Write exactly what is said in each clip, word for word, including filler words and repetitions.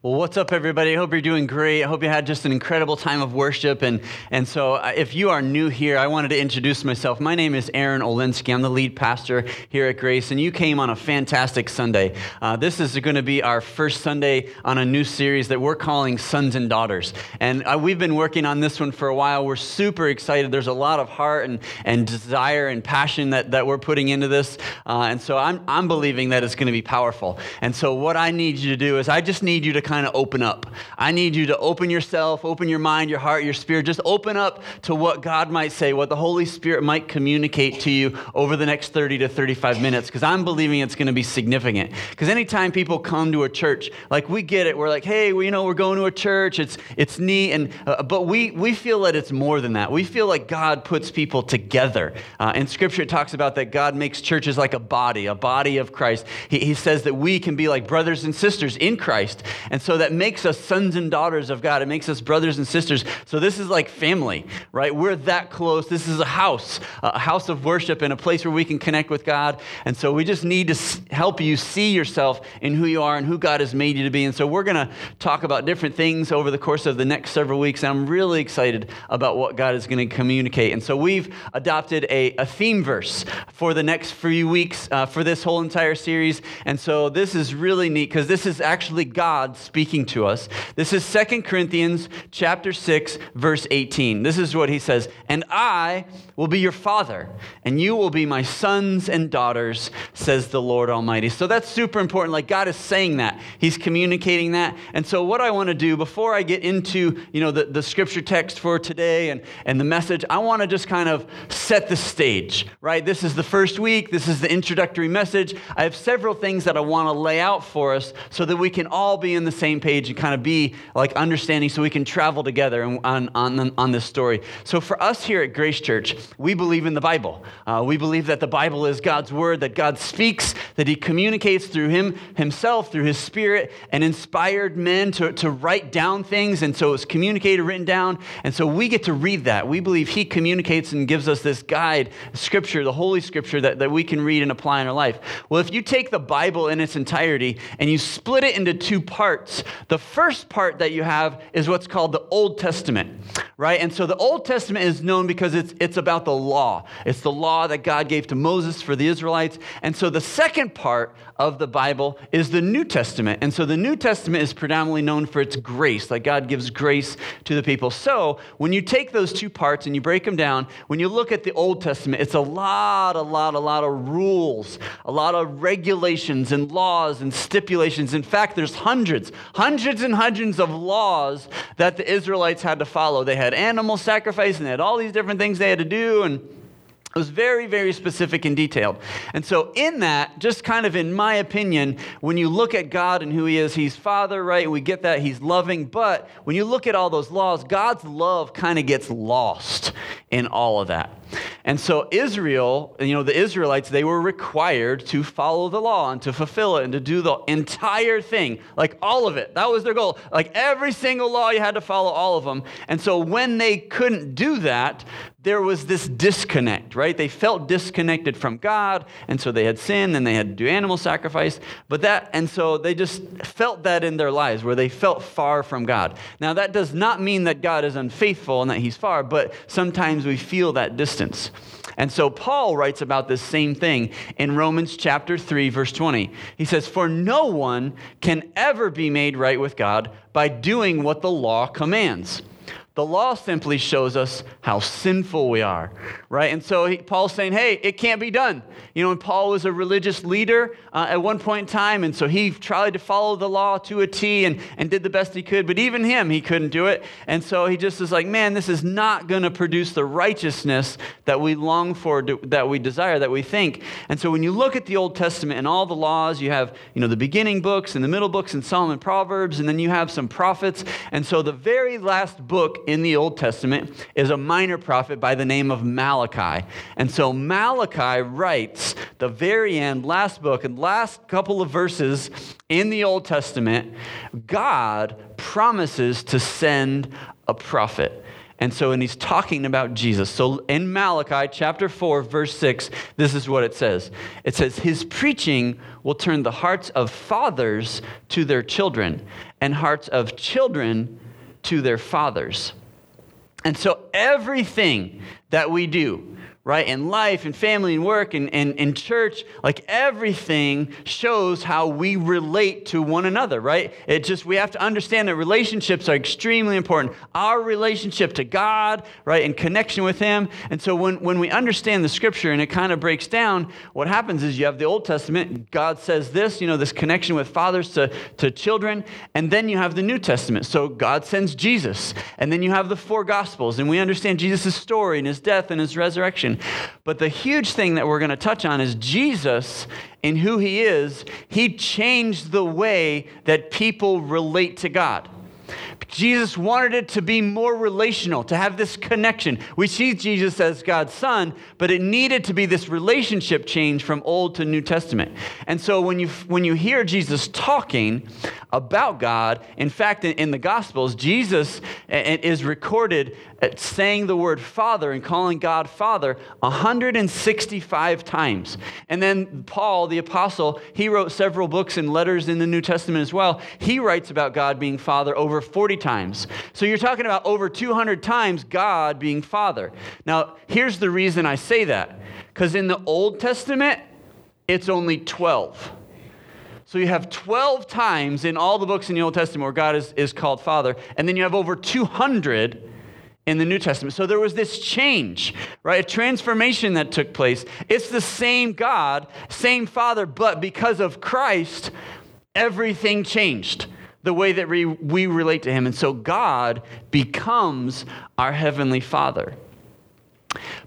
Well, what's up, everybody? I hope you're doing great. I hope you had just an incredible time of worship. And and so if you are new here, I wanted to introduce myself. My name is Aaron Olinsky. I'm the lead pastor here at Grace, and you came on a fantastic Sunday. Uh, this is going to be our first Sunday on a new series that we're calling Sons and Daughters. And uh, we've been working on this one for a while. We're super excited. There's a lot of heart and, and desire and passion that, that we're putting into this. Uh, and so I'm, I'm believing that it's going to be powerful. And so what I need you to do is I just need you to kind of open up. I need you to open yourself, open your mind, your heart, your spirit. Just open up to what God might say, what the Holy Spirit might communicate to you over the next thirty to thirty-five minutes, because I'm believing it's going to be significant. Because anytime people come to a church, like we get it, we're like, hey, well, you know, we're going to a church. It's it's neat, and uh, but we we feel that it's more than that. We feel like God puts people together. Uh, in Scripture, it talks about that God makes churches like a body, a body of Christ. He, he says that we can be like brothers and sisters in Christ. And so that makes us sons and daughters of God. It makes us brothers and sisters. So this is like family, right? We're that close. This is a house, a house of worship and a place where we can connect with God. And so we just need to help you see yourself in who you are and who God has made you to be. And so we're going to talk about different things over the course of the next several weeks. And I'm really excited about what God is going to communicate. And so we've adopted a, a theme verse for the next few weeks uh, for this whole entire series. And so this is really neat because this is actually God speaking to us. This is Second Corinthians chapter six, verse eighteen. This is what he says, "And I will be your father, and you will be my sons and daughters, says the Lord Almighty." So that's super important. Like God is saying that. He's communicating that. And so what I want to do before I get into, you know, the, the scripture text for today and, and the message, I want to just kind of set the stage, right? This is the first week. This is the introductory message. I have several things that I want to lay out for us so that we can all be in the same page and kind of be like understanding so we can travel together on, on, on this story. So for us here at Grace Church, we believe in the Bible. Uh, we believe that the Bible is God's word, that God speaks, that he communicates through him himself, through his spirit, and inspired men to, to write down things. And so it's communicated, written down. And so we get to read that. We believe he communicates and gives us this guide, scripture, the Holy Scripture that, that we can read and apply in our life. Well, if you take the Bible in its entirety and you split it into two parts, the first part that you have is what's called the Old Testament, right? And so the Old Testament is known because it's it's about the law. It's the law that God gave to Moses for the Israelites. And so the second part of the Bible is the New Testament. And so the New Testament is predominantly known for its grace, like God gives grace to the people. So when you take those two parts and you break them down, when you look at the Old Testament, it's a lot, a lot, a lot of rules, a lot of regulations and laws and stipulations. In fact, there's hundreds, hundreds and hundreds of laws that the Israelites had to follow. They had animal sacrifice and they had all these different things they had to do, and it was very, very specific and detailed. And so in that, just kind of in my opinion, when you look at God and who he is, he's Father, right? We get that. He's loving. But when you look at all those laws, God's love kind of gets lost in all of that. And so Israel, you know, the Israelites, they were required to follow the law and to fulfill it and to do the entire thing, like all of it. That was their goal. Like every single law, you had to follow all of them. And so when they couldn't do that, there was this disconnect, right? They felt disconnected from God. And so they had sin and they had to do animal sacrifice. But that, and so they just felt that in their lives where they felt far from God. Now that does not mean that God is unfaithful and that he's far, but sometimes we feel that distance. And so Paul writes about this same thing in Romans chapter three, verse twenty. He says, "For no one can ever be made right with God by doing what the law commands." The law simply shows us how sinful we are, right? And so he, Paul's saying, hey, it can't be done. You know, and Paul was a religious leader uh, at one point in time, and so he tried to follow the law to a T and, and did the best he could, but even him, he couldn't do it. And so he just is like, man, this is not going to produce the righteousness that we long for, to, that we desire, that we think. And so when you look at the Old Testament and all the laws, you have, you know, the beginning books and the middle books and Psalm and Proverbs, and then you have some prophets. And so the very last book in the Old Testament is a minor prophet by the name of Malachi. And so Malachi writes the very end, last book and last couple of verses in the Old Testament, God promises to send a prophet. And so, and he's talking about Jesus. So in Malachi chapter four, verse six, this is what it says. It says, his preaching will turn the hearts of fathers to their children and hearts of children to their fathers. And so everything that we do, right, in life and family and work and in church, like everything shows how we relate to one another, right? It just, we have to understand that relationships are extremely important. Our relationship to God, right, and connection with him. And so when, when we understand the scripture and it kind of breaks down, what happens is you have the Old Testament, God says this, you know, this connection with fathers to, to children, and then you have the New Testament. So God sends Jesus, and then you have the four Gospels, and we understand Jesus' story and his death and his resurrection. But the huge thing that we're going to touch on is Jesus and who he is. He changed the way that people relate to God. Jesus wanted it to be more relational, to have this connection. We see Jesus as God's son, but it needed to be this relationship change from Old to New Testament. And so when you when you hear Jesus talking about God, in fact, in, in the Gospels, Jesus is recorded at saying the word Father and calling God Father one hundred sixty-five times. And then Paul, the apostle, he wrote several books and letters in the New Testament as well. He writes about God being Father over forty times. So you're talking about over two hundred times God being Father. Now, here's the reason I say that. Because in the Old Testament, it's only twelve. So you have twelve times in all the books in the Old Testament where God is, is called Father. And then you have over two hundred in the New Testament. So there was this change, right? A transformation that took place. It's the same God, same Father, but because of Christ, everything changed. The way that we, we relate to him. And so God becomes our heavenly Father.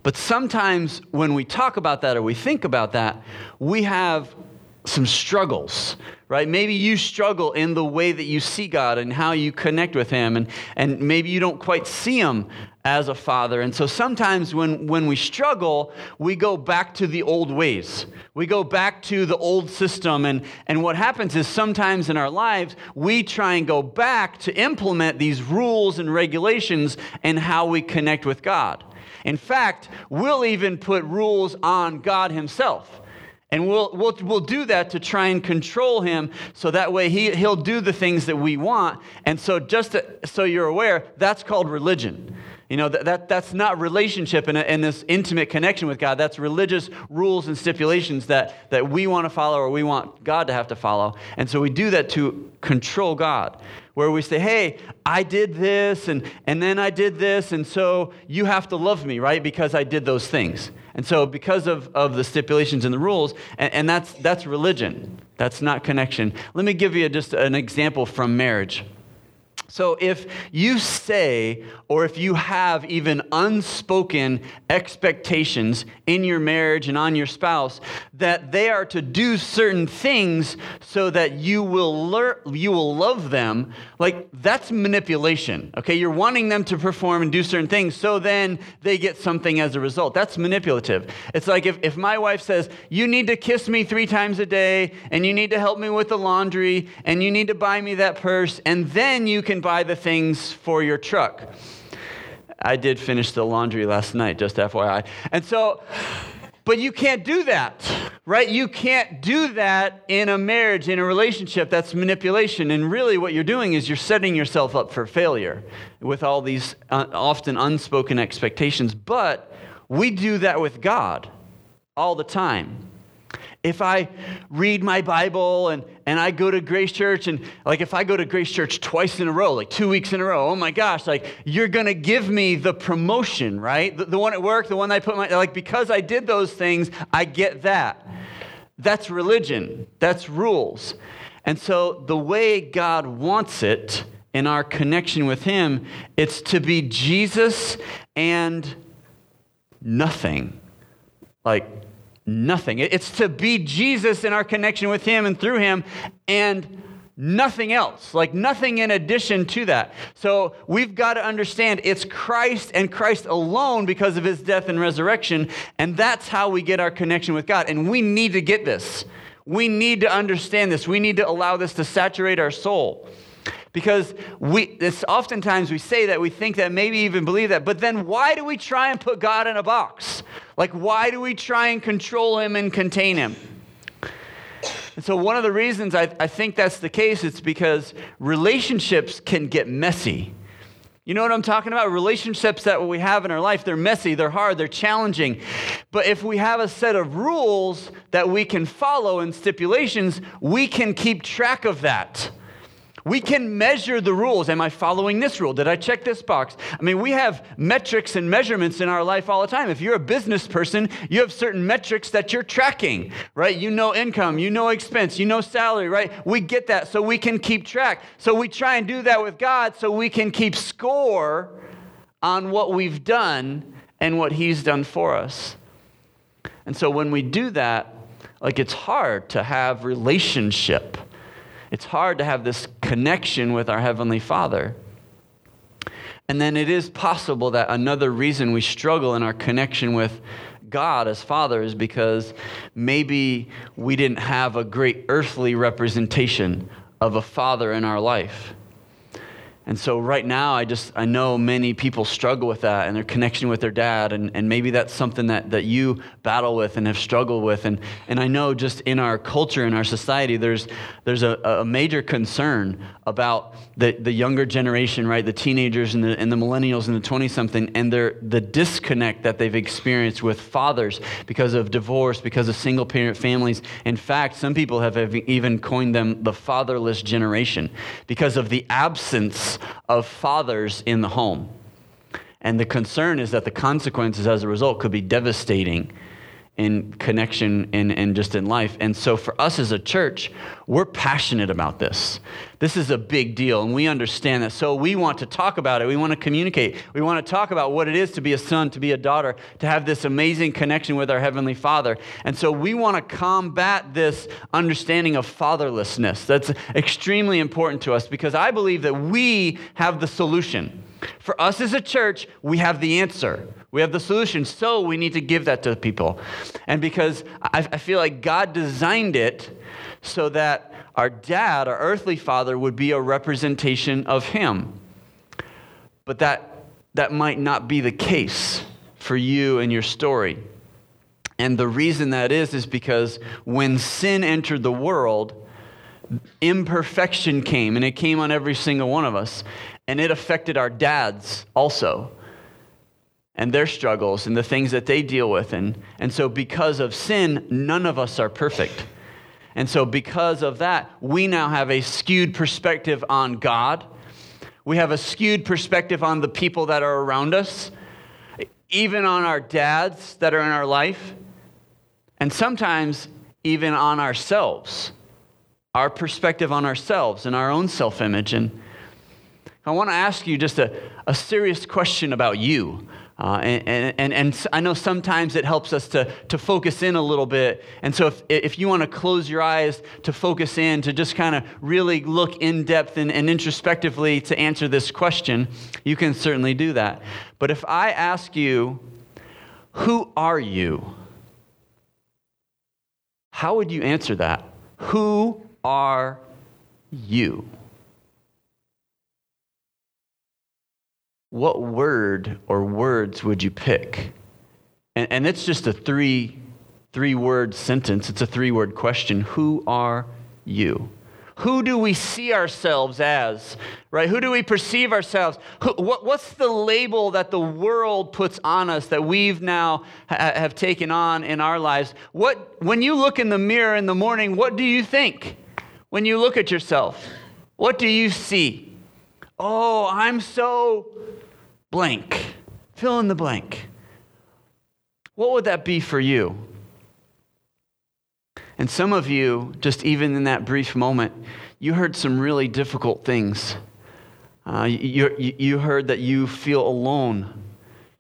But sometimes when we talk about that or we think about that, we have some struggles, right? Maybe you struggle in the way that you see God and how you connect with him, and, and maybe you don't quite see him as a father. And so sometimes when, when we struggle, we go back to the old ways. We go back to the old system. And, and what happens is sometimes in our lives, we try and go back to implement these rules and regulations and how we connect with God. In fact, we'll even put rules on God himself. And we'll, we'll we'll do that to try and control him, so that way he, he'll do the things that we want. And so just to, so you're aware, that's called religion. You know, that, that that's not relationship and, and this intimate connection with God. That's religious rules and stipulations that, that we want to follow or we want God to have to follow. And so we do that to control God, where we say, hey, I did this, and, and then I did this, and so you have to love me, right, because I did those things. And so because of, of the stipulations and the rules, and, and that's that's religion. That's not connection. Let me give you just an example from marriage. So if you say, or if you have even unspoken expectations in your marriage and on your spouse, that they are to do certain things so that you will lear- you will love them, like that's manipulation, okay? You're wanting them to perform and do certain things so then they get something as a result. That's manipulative. It's like if, if my wife says, you need to kiss me three times a day, and you need to help me with the laundry, and you need to buy me that purse, and then you can buy the things for your truck. I did finish the laundry last night, just F Y I. And so, but you can't do that, right? You can't do that in a marriage, in a relationship. That's manipulation. And really what you're doing is you're setting yourself up for failure with all these often unspoken expectations. But we do that with God all the time. If I read my Bible and, and I go to Grace Church, and like if I go to Grace Church twice in a row, like two weeks in a row, oh my gosh, like you're going to give me the promotion, right? The, the one at work, the one that I put my, like because I did those things, I get that. That's religion. That's rules. And so the way God wants it in our connection with him, it's to be Jesus and nothing. Like nothing. It's to be Jesus in our connection with him and through him, and nothing else, like nothing in addition to that. So we've got to understand it's Christ and Christ alone because of his death and resurrection, and that's how we get our connection with God. And we need to get this. We need to understand this. We need to allow this to saturate our soul. Because we, it's oftentimes we say that, we think that, maybe even believe that, but then why do we try and put God in a box? Like, why do we try and control him and contain him? And so one of the reasons I, I think that's the case, it's because relationships can get messy. You know what I'm talking about? Relationships that we have in our life, they're messy, they're hard, they're challenging. But if we have a set of rules that we can follow and stipulations, we can keep track of that. We can measure the rules. Am I following this rule? Did I check this box? I mean, we have metrics and measurements in our life all the time. If you're a business person, you have certain metrics that you're tracking, right? You know income, you know expense, you know salary, right? We get that so we can keep track. So we try and do that with God so we can keep score on what we've done and what he's done for us. And so when we do that, like, it's hard to have relationship. It's hard to have this connection with our Heavenly Father. And then it is possible that another reason we struggle in our connection with God as Father is because maybe we didn't have a great earthly representation of a father in our life. And so right now, I just, I know many people struggle with that and their connection with their dad. And, and maybe that's something that, that you battle with and have struggled with. And, and I know just in our culture, in our society, there's there's a, a major concern about the, the younger generation, right? The teenagers and the, and the millennials and the twenty-something and their the disconnect that they've experienced with fathers because of divorce, because of single parent families. In fact, some people have even coined them the fatherless generation because of the absence of fathers in the home. And the concern is that the consequences as a result could be devastating in connection and, and just in life. And so for us as a church, we're passionate about this. This is a big deal, and we understand that. So we want to talk about it. We want to communicate. We want to talk about what it is to be a son, to be a daughter, to have this amazing connection with our Heavenly Father. And so we want to combat this understanding of fatherlessness. That's extremely important to us because I believe that we have the solution. For us as a church, we have the answer. We have the solution, so we need to give that to people. And because I, I feel like God designed it so that our dad, our earthly father, would be a representation of him. But that, that might not be the case for you and your story. And the reason that is, is because when sin entered the world, imperfection came, and it came on every single one of us. And it affected our dads also, and their struggles and the things that they deal with. And, and so because of sin, none of us are perfect. And so because of that, we now have a skewed perspective on God. We have a skewed perspective on the people that are around us, even on our dads that are in our life, and sometimes even on ourselves, our perspective on ourselves and our own self-image. And I want to ask you just a, a serious question about you. Uh, and, and, and I know sometimes it helps us to, to focus in a little bit. And so if, if you want to close your eyes to focus in, to just kind of really look in depth and, and introspectively to answer this question, you can certainly do that. But if I ask you, who are you? How would you answer that? Who are you? What word or words would you pick? And, and it's just a three, three-word sentence. It's a three-word question. Who are you? Who do we see ourselves as, right? Who do we perceive ourselves? Who, what, what's the label that the world puts on us that we've now ha- have taken on in our lives? What, when you look in the mirror in the morning, what do you think? When you look at yourself, what do you see? Oh, I'm so... blank. Fill in the blank. What would that be for you? And some of you, just even in that brief moment, you heard some really difficult things. Uh, you, you, you heard that you feel alone.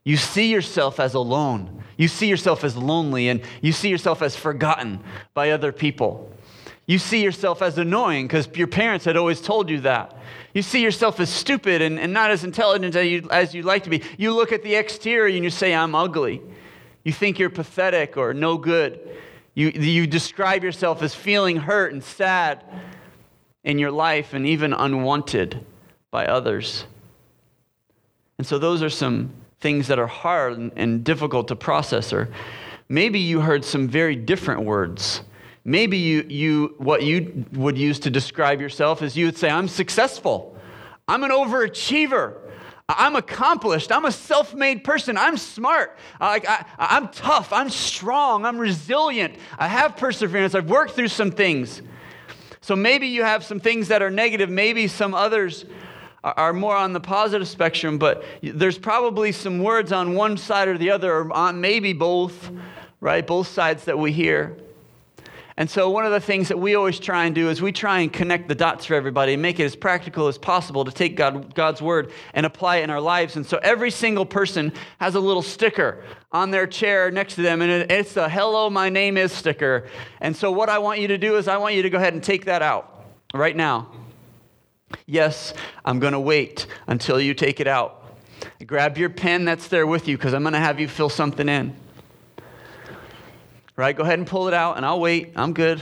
You see yourself as alone. You see yourself as lonely, and you see yourself as forgotten by other people. You see yourself as annoying because your parents had always told you that. You see yourself as stupid and, and not as intelligent as you, as you'd like to be. You look at the exterior and you say, I'm ugly. You think you're pathetic or no good. You, you describe yourself as feeling hurt and sad. in your life and even unwanted by others. And so those are some things that are hard and difficult to process. Or maybe you heard some very different words. Maybe you, you what you would use to describe yourself is you would say, I'm successful. I'm an overachiever. I'm accomplished. I'm a self-made person. I'm smart. I, I, I'm tough. I'm strong. I'm resilient. I have perseverance. I've worked through some things. So maybe you have some things that are negative. Maybe some others are more on the positive spectrum, but there's probably some words on one side or the other, or on maybe both, right? Both sides that we hear. And so one of the things that we always try and do is we try and connect the dots for everybody and make it as practical as possible to take God, God's word and apply it in our lives. And so every single person has a little sticker on their chair next to them, and it, it's a hello, my name is sticker. And so what I want you to do is I want you to go ahead and take that out right now. Yes, I'm going to wait until you take it out. Grab your pen that's there with you because I'm going to have you fill something in. Right, go ahead and pull it out, and I'll wait. I'm good.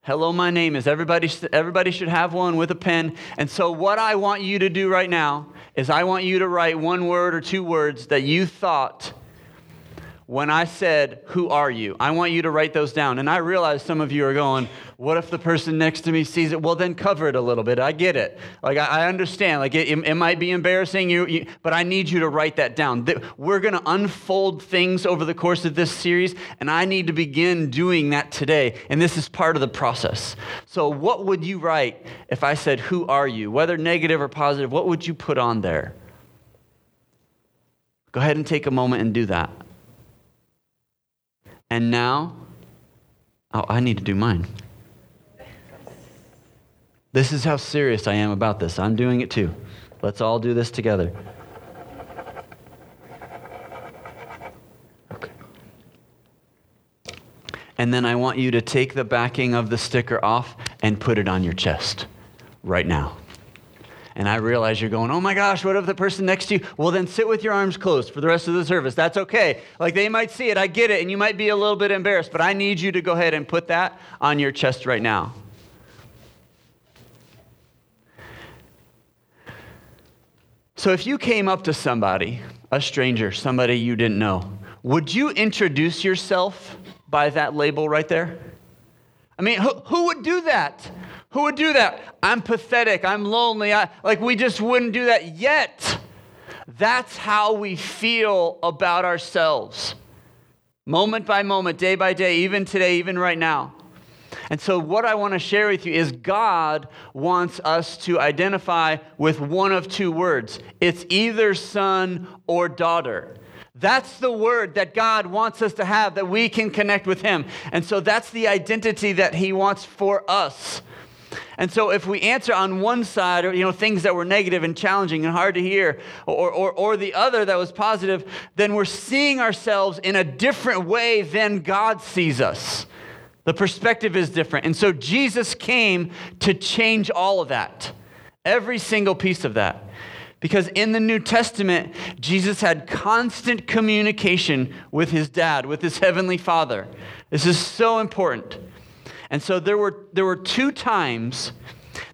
Hello, my name is. Everybody, everybody should have one with a pen. And so what I want you to do right now is I want you to write one word or two words that you thought when I said, who are you? I want you to write those down. And I realize some of you are going, what if the person next to me sees it? Well, then cover it a little bit. I get it. Like, I, I understand. Like, it, it might be embarrassing, you, you, but I need you to write that down. We're going to unfold things over the course of this series, and I need to begin doing that today. And this is part of the process. So what would you write if I said, who are you? Whether negative or positive, what would you put on there? Go ahead and take a moment and do that. And now, oh, I need to do mine. This is how serious I am about this. I'm doing it too. Let's all do this together. Okay. And then I want you to take the backing of the sticker off and put it on your chest right now. And I realize you're going, oh my gosh, what if the person next to you? Well, then sit with your arms closed for the rest of the service. That's okay. Like, they might see it. I get it. And you might be a little bit embarrassed, but I need you to go ahead and put that on your chest right now. So if you came up to somebody, a stranger, somebody you didn't know, would you introduce yourself by that label right there? I mean, who, who would do that? Who would do that? I'm pathetic. I'm lonely. I, like, we just wouldn't do that. Yet, that's how we feel about ourselves. Moment by moment, day by day, even today, even right now. And so what I want to share with you is God wants us to identify with one of two words. It's either son or daughter. That's the word that God wants us to have, that we can connect with him. And so that's the identity that he wants for us. And so if we answer on one side, or, you know, things that were negative and challenging and hard to hear, or, or, or the other that was positive, then we're seeing ourselves in a different way than God sees us. The perspective is different. And so Jesus came to change all of that, every single piece of that. Because in the New Testament, Jesus had constant communication with his dad, with his heavenly father. This is so important. And so there were there were two times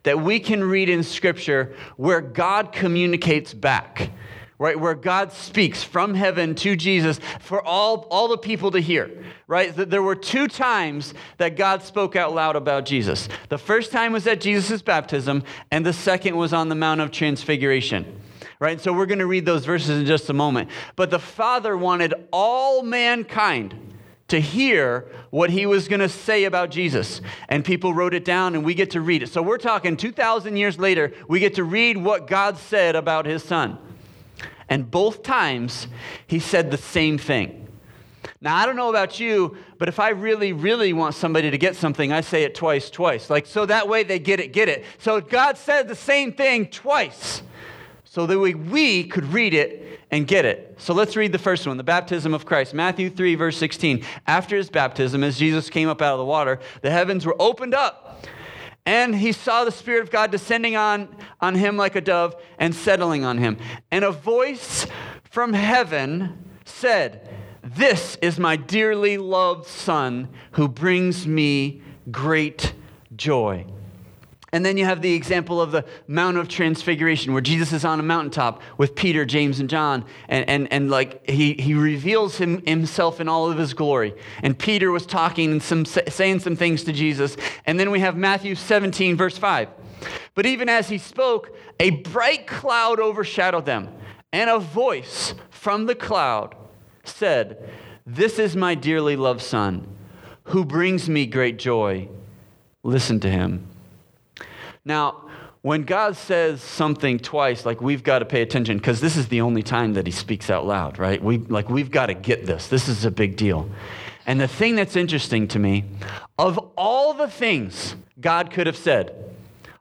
that we can read in Scripture where God communicates back, right? Where God speaks from heaven to Jesus for all, all the people to hear, right? There were two times that God spoke out loud about Jesus. The first time was at Jesus' baptism, and the second was on the Mount of Transfiguration, right? So we're going to read those verses in just a moment. But the Father wanted all mankind to hear what he was going to say about Jesus. And people wrote it down, and we get to read it. So we're talking two thousand years later, we get to read what God said about his son. And both times, he said the same thing. Now, I don't know about you, but if I really, really want somebody to get something, I say it twice, twice. Like, so that way they get it, get it. So God said the same thing twice, so that we, we could read it and get it. So let's read the first one, the baptism of Christ. Matthew three, verse sixteen. After his baptism, as Jesus came up out of the water, the heavens were opened up, and he saw the Spirit of God descending on, on him like a dove and settling on him. And a voice from heaven said, "This is my dearly loved Son, who brings me great joy." And then you have the example of the Mount of Transfiguration, where Jesus is on a mountaintop with Peter, James, and John, and and, and like he he reveals him, himself in all of his glory. And Peter was talking and some saying some things to Jesus. And then we have Matthew seventeen, verse five. But even as he spoke, a bright cloud overshadowed them, and a voice from the cloud said, "This is my dearly loved son, who brings me great joy. Listen to him." Now, when God says something twice, like, we've got to pay attention, because this is the only time that he speaks out loud, right? We like we've got to get this. This is a big deal. And the thing that's interesting to me, of all the things God could have said,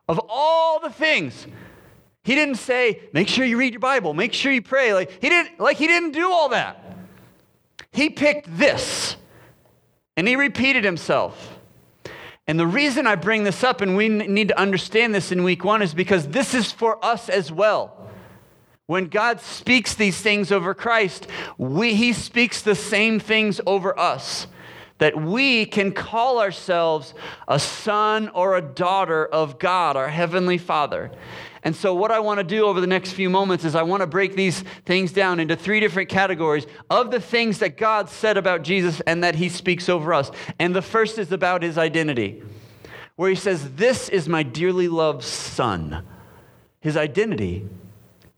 of all the things, he didn't say, make sure you read your Bible, make sure you pray. Like he didn't, like he didn't do all that. He picked this, and he repeated himself. And the reason I bring this up, and we need to understand this in week one, is because this is for us as well. When God speaks these things over Christ, we, he speaks the same things over us, that we can call ourselves a son or a daughter of God, our Heavenly Father. And so what I want to do over the next few moments is I want to break these things down into three different categories of the things that God said about Jesus and that he speaks over us. And the first is about his identity, where he says, "This is my dearly loved son." His identity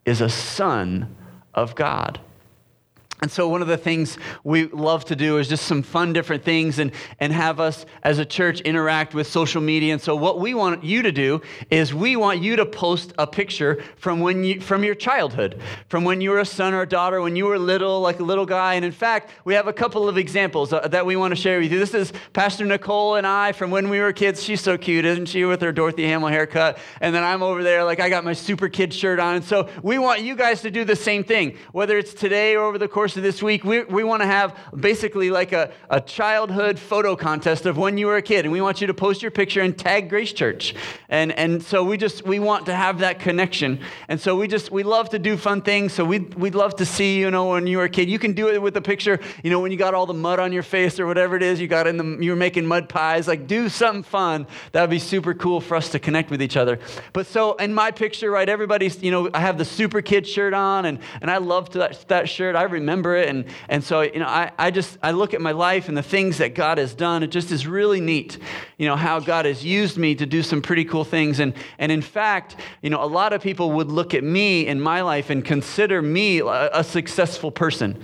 is a son of God. And so one of the things we love to do is just some fun different things and, and have us as a church interact with social media. And so what we want you to do is we want you to post a picture from when you, from your childhood, from when you were a son or a daughter, when you were little, like a little guy. And in fact, we have a couple of examples that we want to share with you. This is Pastor Nicole and I from when we were kids. She's so cute, isn't she, with her Dorothy Hamill haircut? And then I'm over there, like, I got my super kid shirt on. And so we want you guys to do the same thing, whether it's today or over the course of this week. We we want to have basically like a, a childhood photo contest of when you were a kid, and we want you to post your picture and tag Grace Church. And and so we just we want to have that connection. And so we just we love to do fun things. So we we'd love to see, you know, when you were a kid. You can do it with a picture, you know, when you got all the mud on your face or whatever it is you got in the you were making mud pies. Like, do something fun. That would be super cool for us to connect with each other. But so in my picture, right, everybody's, you know, I have the super kid shirt on, and and I love that that shirt. I remember it. And, and so, you know, I, I just, I look at my life and the things that God has done. It just is really neat, you know, how God has used me to do some pretty cool things. And, and in fact, you know, a lot of people would look at me in my life and consider me a, a successful person,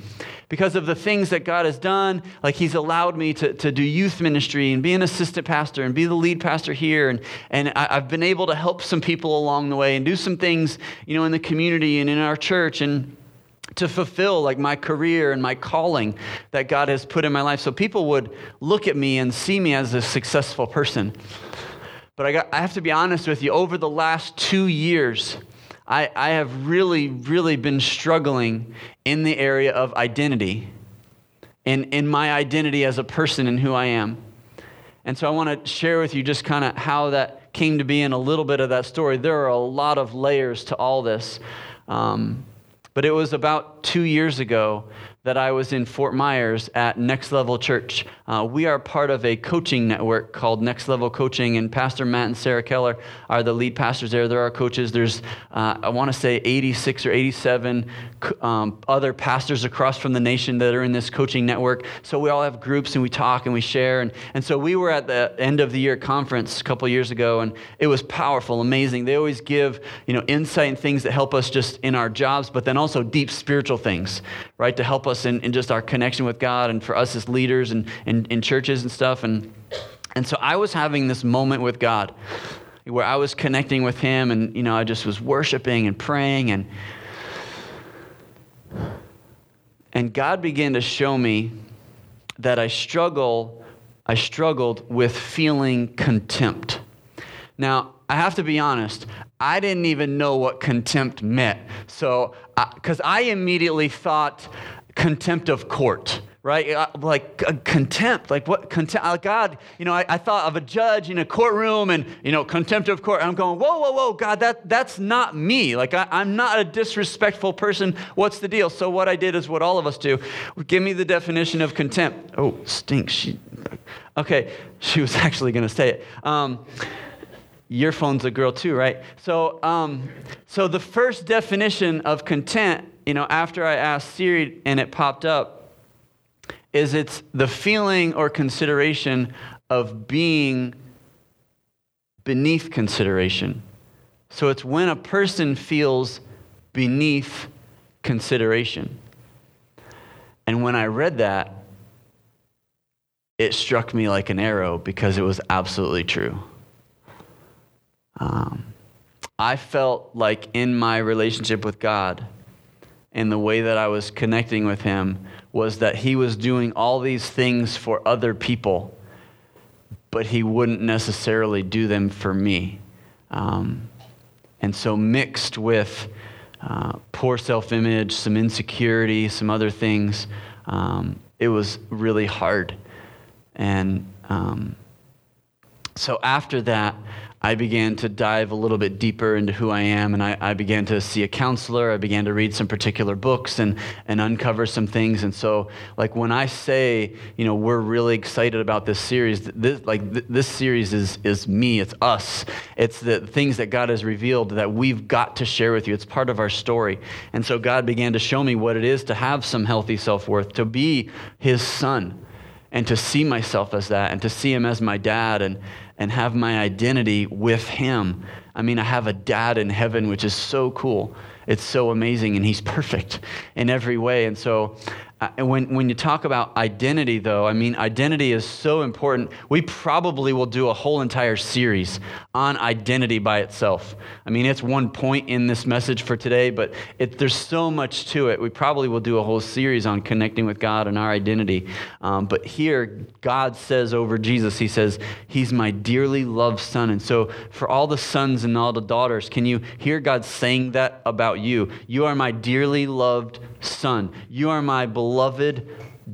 because of the things that God has done. Like, he's allowed me to, to do youth ministry and be an assistant pastor and be the lead pastor here. And, and I, I've been able to help some people along the way and do some things, you know, in the community and in our church, and to fulfill like my career and my calling that God has put in my life. So people would look at me and see me as a successful person. But I got, I have to be honest with you, over the last two years, I, I have really, really been struggling in the area of identity and in my identity as a person and who I am. And so I want to share with you just kind of how that came to be and a little bit of that story. There are a lot of layers to all this. Um, But it was about two years ago that I was in Fort Myers at Next Level Church. Uh, we are part of a coaching network called Next Level Coaching, and Pastor Matt and Sarah Keller are the lead pastors there. There are coaches. There's, uh, I want to say, eighty-six or eighty-seven um, other pastors across from the nation that are in this coaching network. So we all have groups, and we talk, and we share. And, and so we were at the end of the year conference a couple years ago, and it was powerful, amazing. They always give, you know, insight and things that help us just in our jobs, but then also also deep spiritual things, right, to help us in, in just our connection with God and for us as leaders and in churches and stuff. And and so I was having this moment with God where I was connecting with him, and, you know, I just was worshiping and praying, and and God began to show me that I struggle, I struggled with feeling contempt. Now, I have to be honest, I didn't even know what contempt meant. So, because uh, I immediately thought contempt of court, right? Uh, like uh, contempt, like what contempt? Uh, God, you know, I, I thought of a judge in a courtroom, and, you know, contempt of court. I'm going, whoa, whoa, whoa, God, that that's not me. Like, I, I'm not a disrespectful person. What's the deal? So what I did is what all of us do. Give me the definition of contempt. Oh, stinks. She, okay, she was actually going to say it. Um, Your phone's a girl too, right? So, um, so the first definition of content, you know, after I asked Siri and it popped up, is it's the feeling or consideration of being beneath consideration. So it's when a person feels beneath consideration. And when I read that, it struck me like an arrow because it was absolutely true. Um, I felt like in my relationship with God and the way that I was connecting with him was that he was doing all these things for other people, but he wouldn't necessarily do them for me. Um, and so mixed with uh, poor self-image, some insecurity, some other things, um, it was really hard. And um, so after that, I began to dive a little bit deeper into who I am, and I, I began to see a counselor. I began to read some particular books and and uncover some things. And so, like when I say, you know, we're really excited about this series, this like th- this series is is me. It's us. It's the things that God has revealed that we've got to share with you. It's part of our story. And so God began to show me what it is to have some healthy self-worth, to be His son, and to see myself as that, and to see Him as my dad, and. and have my identity with him. I mean, I have a dad in heaven, which is so cool. It's so amazing, and he's perfect in every way. And so uh, when, when you talk about identity, though, I mean, identity is so important. We probably will do a whole entire series on identity by itself. I mean, it's one point in this message for today, but it, there's so much to it. We probably will do a whole series on connecting with God and our identity. Um, but here, God says over Jesus, he says, he's my dearly loved son. And so for all the sons and all the daughters, can you hear God saying that about you? You are my dearly loved son. You are my beloved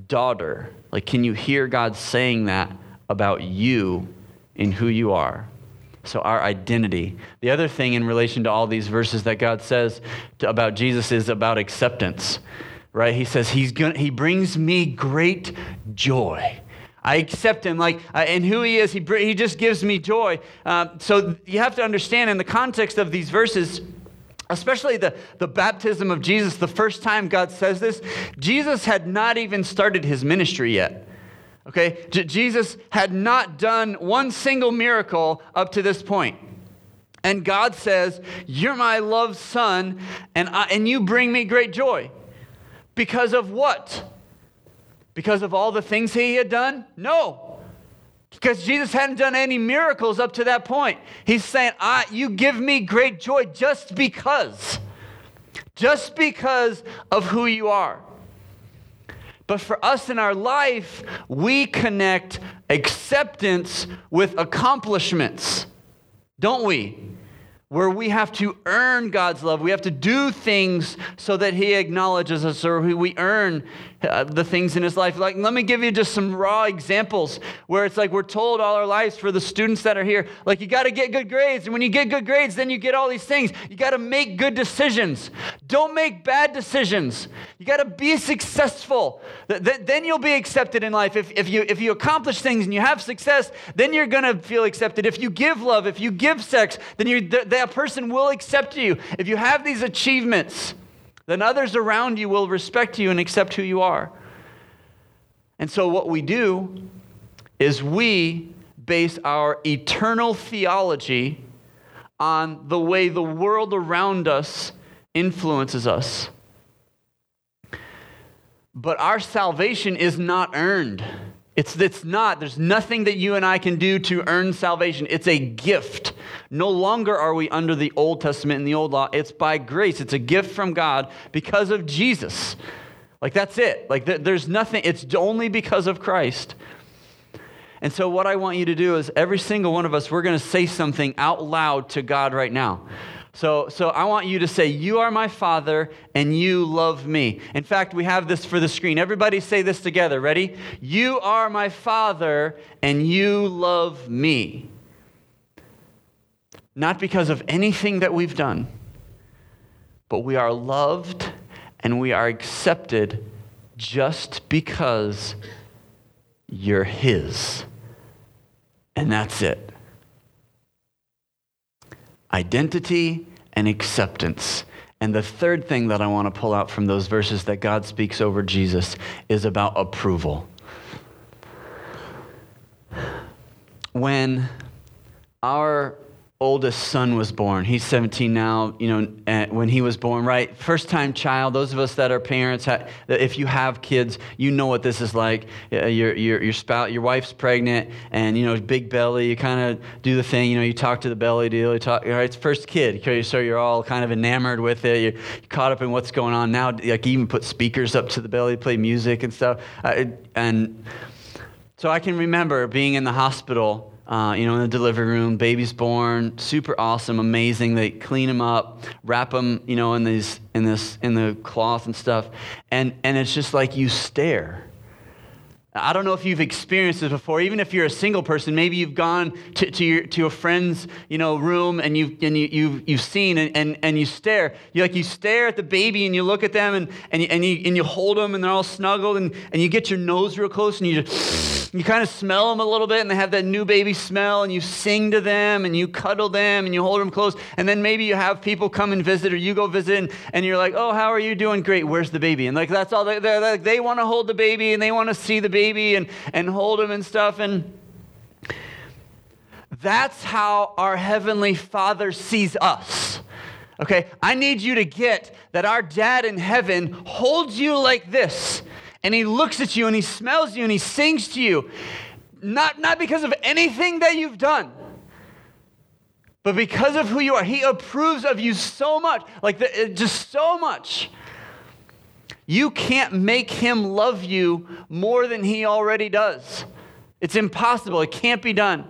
daughter. Like, can you hear God saying that about you and who you are? So our identity. The other thing in relation to all these verses that God says to, about Jesus is about acceptance, right? He says, he's gonna, he brings me great joy. I accept him, like, uh, and who he is, he, he just gives me joy. Uh, so you have to understand in the context of these verses, especially the, the baptism of Jesus, the first time God says this, Jesus had not even started his ministry yet. Okay? J- Jesus had not done one single miracle up to this point. And God says, you're my loved son, and I, and you bring me great joy. Because of what? Because of all the things he had done? No. Because Jesus hadn't done any miracles up to that point. He's saying, I, you give me great joy just because. Just because of who you are. But for us in our life, we connect acceptance with accomplishments, don't we? Where we have to earn God's love. We have to do things so that he acknowledges us, or we earn Uh, the things in his life. Like, let me give you just some raw examples where it's like we're told all our lives for the students that are here, like, you got to get good grades. And when you get good grades, then you get all these things. You got to make good decisions. Don't make bad decisions. You got to be successful. Th- th- then you'll be accepted in life. If, if you if you accomplish things and you have success, then you're going to feel accepted. If you give love, if you give sex, then you th- that person will accept you. If you have these achievements, then others around you will respect you and accept who you are. And so what we do is we base our eternal theology on the way the world around us influences us. But our salvation is not earned. It's, it's not. There's nothing that you and I can do to earn salvation. It's a gift. No longer are we under the Old Testament and the old law. It's by grace. It's a gift from God because of Jesus. Like, that's it. Like, th- there's nothing. It's only because of Christ. And so what I want you to do is every single one of us, we're going to say something out loud to God right now. So so I want you to say, you are my father and you love me. In fact, we have this for the screen. Everybody say this together. Ready? You are my father and you love me. Not because of anything that we've done, but we are loved and we are accepted just because you're his. And that's it. identity and acceptance. And the third thing that I want to pull out from those verses that God speaks over Jesus is about approval. When our oldest son was born, he's seventeen now, you know, when he was born, right? First time child, those of us that are parents, if you have kids, you know what this is like. Your your your spouse, your wife's pregnant and, you know, big belly, you kind of do the thing, you know, you talk to the belly deal, you talk, all right, it's first kid, so you're all kind of enamored with it, you're caught up in what's going on now, like even put speakers up to the belly, play music and stuff, and so I can remember being in the hospital, uh, you know, in the delivery room, baby's born, super awesome, amazing. They clean him up, wrap him, you know, in these, in this, in the cloth and stuff, and and it's just like you stare. I don't know if you've experienced this before. Even if you're a single person, maybe you've gone to, to your to a friend's, you know, room and you've and you you've you've seen and, and, and you stare. You like you stare at the baby and you look at them and and you and you, and you hold them and they're all snuggled and, and you get your nose real close and you just you kind of smell them a little bit and they have that new baby smell and you sing to them and you cuddle them and you hold them close and then maybe you have people come and visit or you go visit and, and you're like, oh, how are you doing? Great. Where's the baby? And like that's all they like they want to hold the baby and they want to see the baby. baby and, and hold him and stuff. And that's how our Heavenly Father sees us. Okay, I need you to get that our dad in heaven holds you like this and he looks at you and he smells you and he sings to you. Not, not because of anything that you've done, but because of who you are. He approves of you so much, like the, just so much. You can't make him love you more than he already does. It's impossible. It can't be done.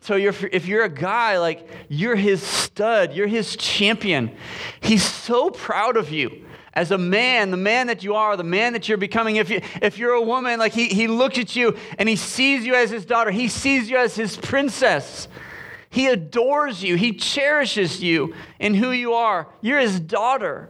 So you're, if you're a guy, like you're his stud, you're his champion. He's so proud of you as a man, the man that you are, the man that you're becoming. If you, if you're a woman, like he, he looks at you and he sees you as his daughter. He sees you as his princess. He adores you. He cherishes you in who you are. You're his daughter.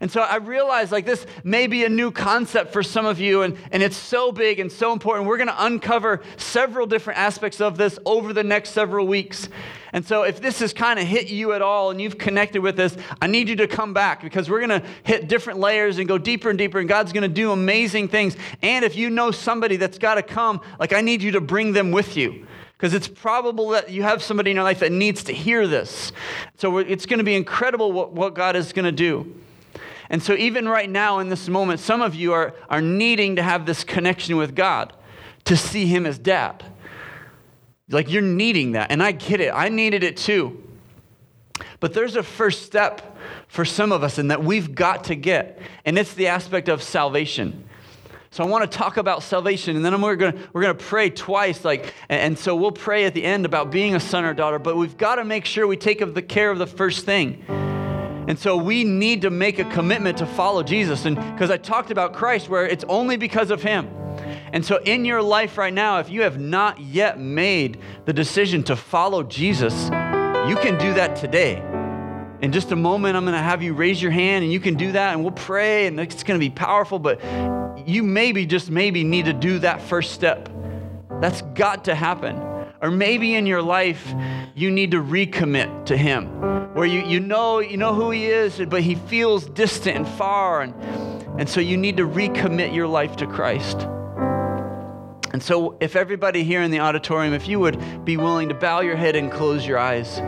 And so I realize like this may be a new concept for some of you, and, and it's so big and so important. We're going to uncover several different aspects of this over the next several weeks. And so if this has kind of hit you at all and you've connected with this, I need you to come back because we're going to hit different layers and go deeper and deeper, and God's going to do amazing things. And if you know somebody that's got to come, like I need you to bring them with you. Because it's probable that you have somebody in your life that needs to hear this. So it's going to be incredible what, what God is going to do. And so even right now in this moment, some of you are, are needing to have this connection with God to see him as dad. Like you're needing that. And I get it. I needed it too. But there's a first step for some of us and that we've got to get. And it's the aspect of salvation. So I want to talk about salvation, and then we're going to, we're going to pray twice. Like, and so we'll pray at the end about being a son or daughter. But we've got to make sure we take of the care of the first thing. And so we need to make a commitment to follow Jesus. And because I talked about Christ, where it's only because of him. And so in your life right now, if you have not yet made the decision to follow Jesus, you can do that today. In just a moment, I'm going to have you raise your hand and you can do that and we'll pray and it's going to be powerful. But you maybe, just maybe need to do that first step. That's got to happen. Or maybe in your life, you need to recommit to him, where you, you know you know who he is, but he feels distant and far. And, and so you need to recommit your life to Christ. And so if everybody here in the auditorium, if you would be willing to bow your head and close your eyes.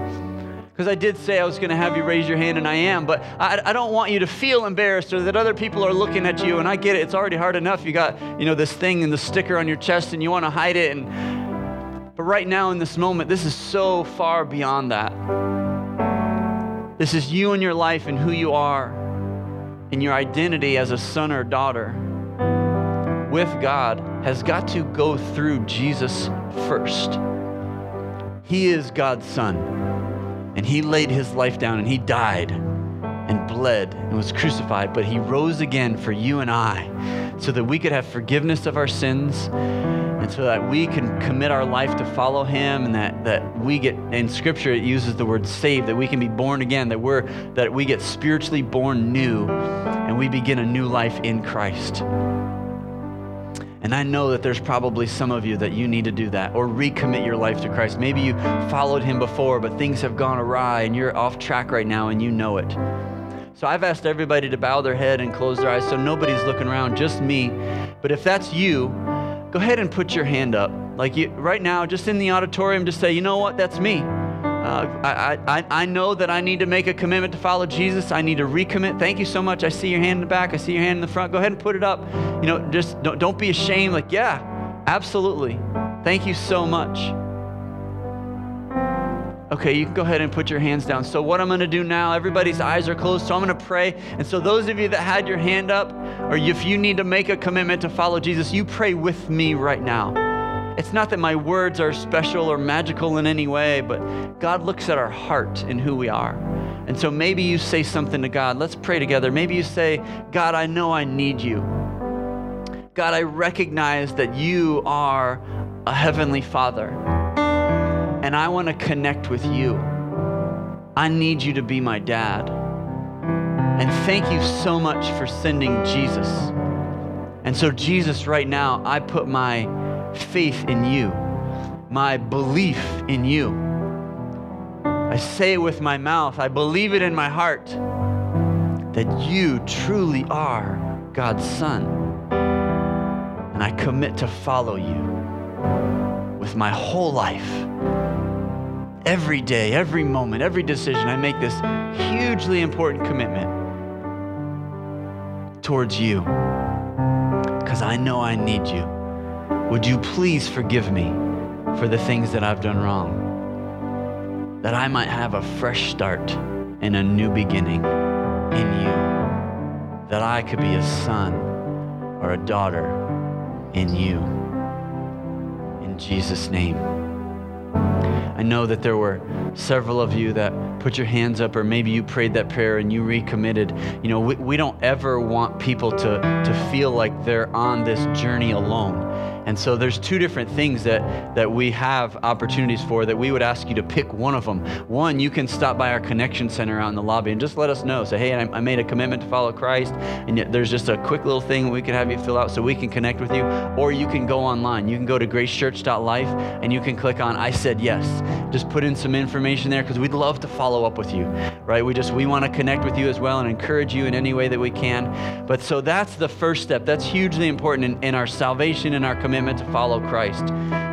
Because I did say I was going to have you raise your hand, and I am, but I, I don't want you to feel embarrassed or that other people are looking at you. And I get it. It's already hard enough. You got, you know, this thing and the sticker on your chest, and you want to hide it. And But right now in this moment, this is so far beyond that. This is you and your life and who you are and your identity as a son or daughter with God has got to go through Jesus first. He is God's son, and he laid his life down and he died and bled and was crucified, but he rose again for you and I so that we could have forgiveness of our sins. And so that we can commit our life to follow him, and that, that we get, in scripture it uses the word saved, that we can be born again, that we're that we get spiritually born new, and we begin a new life in Christ. And I know that there's probably some of you that you need to do that or recommit your life to Christ. Maybe you followed him before, but things have gone awry and you're off track right now and you know it. So I've asked everybody to bow their head and close their eyes so nobody's looking around, just me. But if that's you, go ahead and put your hand up. Like you, right now, just in the auditorium, just say, you know what, that's me. Uh, I, I, I know that I need to make a commitment to follow Jesus. I need to recommit. Thank you so much. I see your hand in the back. I see your hand in the front. Go ahead and put it up. You know, just don't, don't be ashamed. Like, yeah, absolutely. Thank you so much. Okay, you can go ahead and put your hands down. So what I'm going to do now, everybody's eyes are closed, so I'm going to pray. And so those of you that had your hand up, or if you need to make a commitment to follow Jesus, you pray with me right now. It's not that my words are special or magical in any way, but God looks at our heart and who we are. And so maybe you say something to God. Let's pray together. Maybe you say, God, I know I need you. God, I recognize that you are a heavenly Father, and I want to connect with you. I need you to be my dad. And thank you so much for sending Jesus. And so Jesus, right now, I put my faith in you, my belief in you. I say with my mouth, I believe it in my heart that you truly are God's Son. And I commit to follow you with my whole life. Every day, every moment, every decision, I make this hugely important commitment towards you because I know I need you. Would you please forgive me for the things that I've done wrong, that I might have a fresh start and a new beginning in you, that I could be a son or a daughter in you. In Jesus' name. I know that there were several of you that put your hands up, or maybe you prayed that prayer and you recommitted. You know, we, we don't ever want people to, to feel like they're on this journey alone. And so there's two different things that, that we have opportunities for that we would ask you to pick one of them. One, you can stop by our connection center out in the lobby and just let us know. Say, hey, I, I made a commitment to follow Christ, and yet there's just a quick little thing we could have you fill out so we can connect with you. Or you can go online. You can go to grace church dot life and you can click on I Said Yes. Just put in some information there because we'd love to follow up with you, right? We just, we want to connect with you as well and encourage you in any way that we can. But so that's the first step. That's hugely important in, in our salvation and our commitment to follow Christ.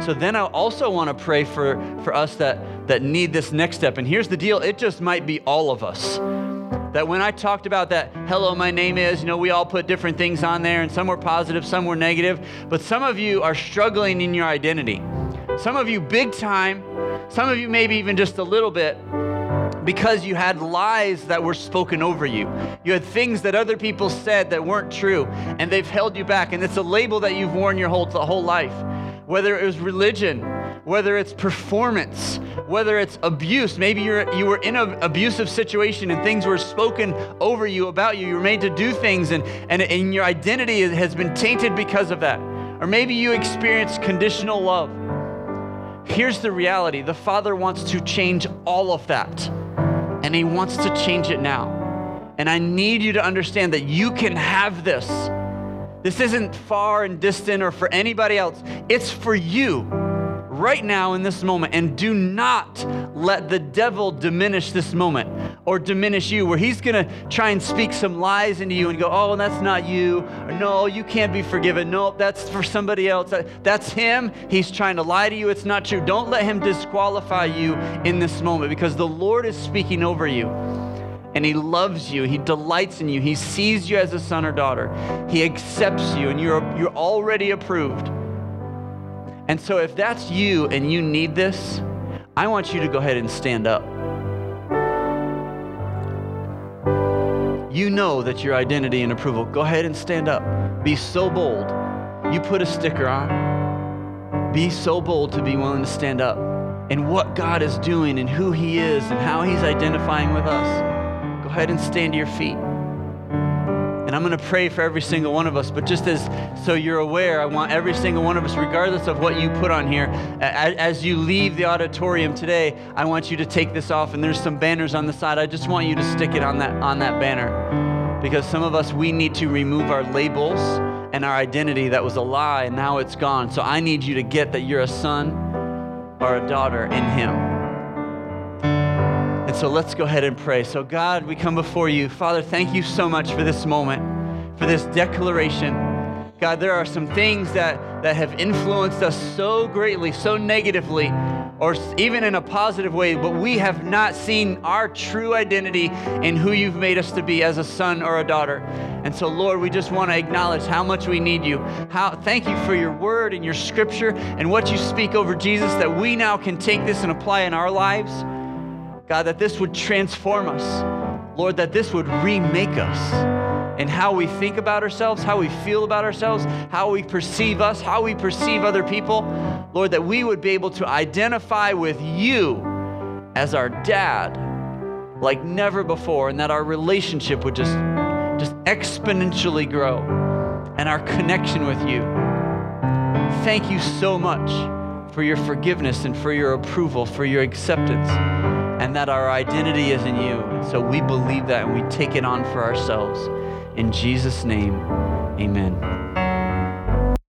So then I also want to pray for, for us that, that need this next step. And here's the deal. It just might be all of us. That when I talked about that, hello, my name is, you know, we all put different things on there, and some were positive, some were negative. But some of you are struggling in your identity. Some of you big time. Some of you maybe even just a little bit. Because you had lies that were spoken over you. You had things that other people said that weren't true, and they've held you back. And it's a label that you've worn your whole, the whole life. Whether it was religion, whether it's performance, whether it's abuse. Maybe you're, you were in an abusive situation and things were spoken over you about you. You were made to do things, and, and, and your identity has been tainted because of that. Or maybe you experienced conditional love. Here's the reality. The Father wants to change all of that. And he wants to change it now. And I need you to understand that you can have this. This isn't far and distant or for anybody else. It's for you right now in this moment. And do not let the devil diminish this moment or diminish you, where he's going to try and speak some lies into you and go, oh, that's not you. Or, no, you can't be forgiven. No, that's for somebody else. That's him. He's trying to lie to you. It's not true. Don't let him disqualify you in this moment, because the Lord is speaking over you. And he loves you. He delights in you. He sees you as a son or daughter. He accepts you, and you're, you're already approved. And so if that's you and you need this, I want you to go ahead and stand up. You know that your identity and approval. Go ahead and stand up. Be so bold. You put a sticker on. Be so bold to be willing to stand up. And what God is doing and who he is and how he's identifying with us. Go ahead and stand to your feet. And I'm going to pray for every single one of us, but just as so you're aware, I want every single one of us, regardless of what you put on here, as you leave the auditorium today, I want you to take this off, and there's some banners on the side. I just want you to stick it on that on that banner, because some of us, we need to remove our labels and our identity that was a lie, and now it's gone. So I need you to get that you're a son or a daughter in him. And so let's go ahead and pray. So God, we come before you. Father, thank you so much for this moment, for this declaration. God, there are some things that, that have influenced us so greatly, so negatively, or even in a positive way, but we have not seen our true identity in who you've made us to be as a son or a daughter. And so, Lord, we just want to acknowledge how much we need you. How, thank you for your word and your scripture and what you speak over Jesus, that we now can take this and apply in our lives. God, that this would transform us. Lord, that this would remake us. And how we think about ourselves, how we feel about ourselves, how we perceive us, how we perceive other people. Lord, that we would be able to identify with you as our dad like never before, and that our relationship would just, just exponentially grow, and our connection with you. Thank you so much for your forgiveness and for your approval, for your acceptance, and that our identity is in you. So we believe that and we take it on for ourselves. In Jesus' name, amen.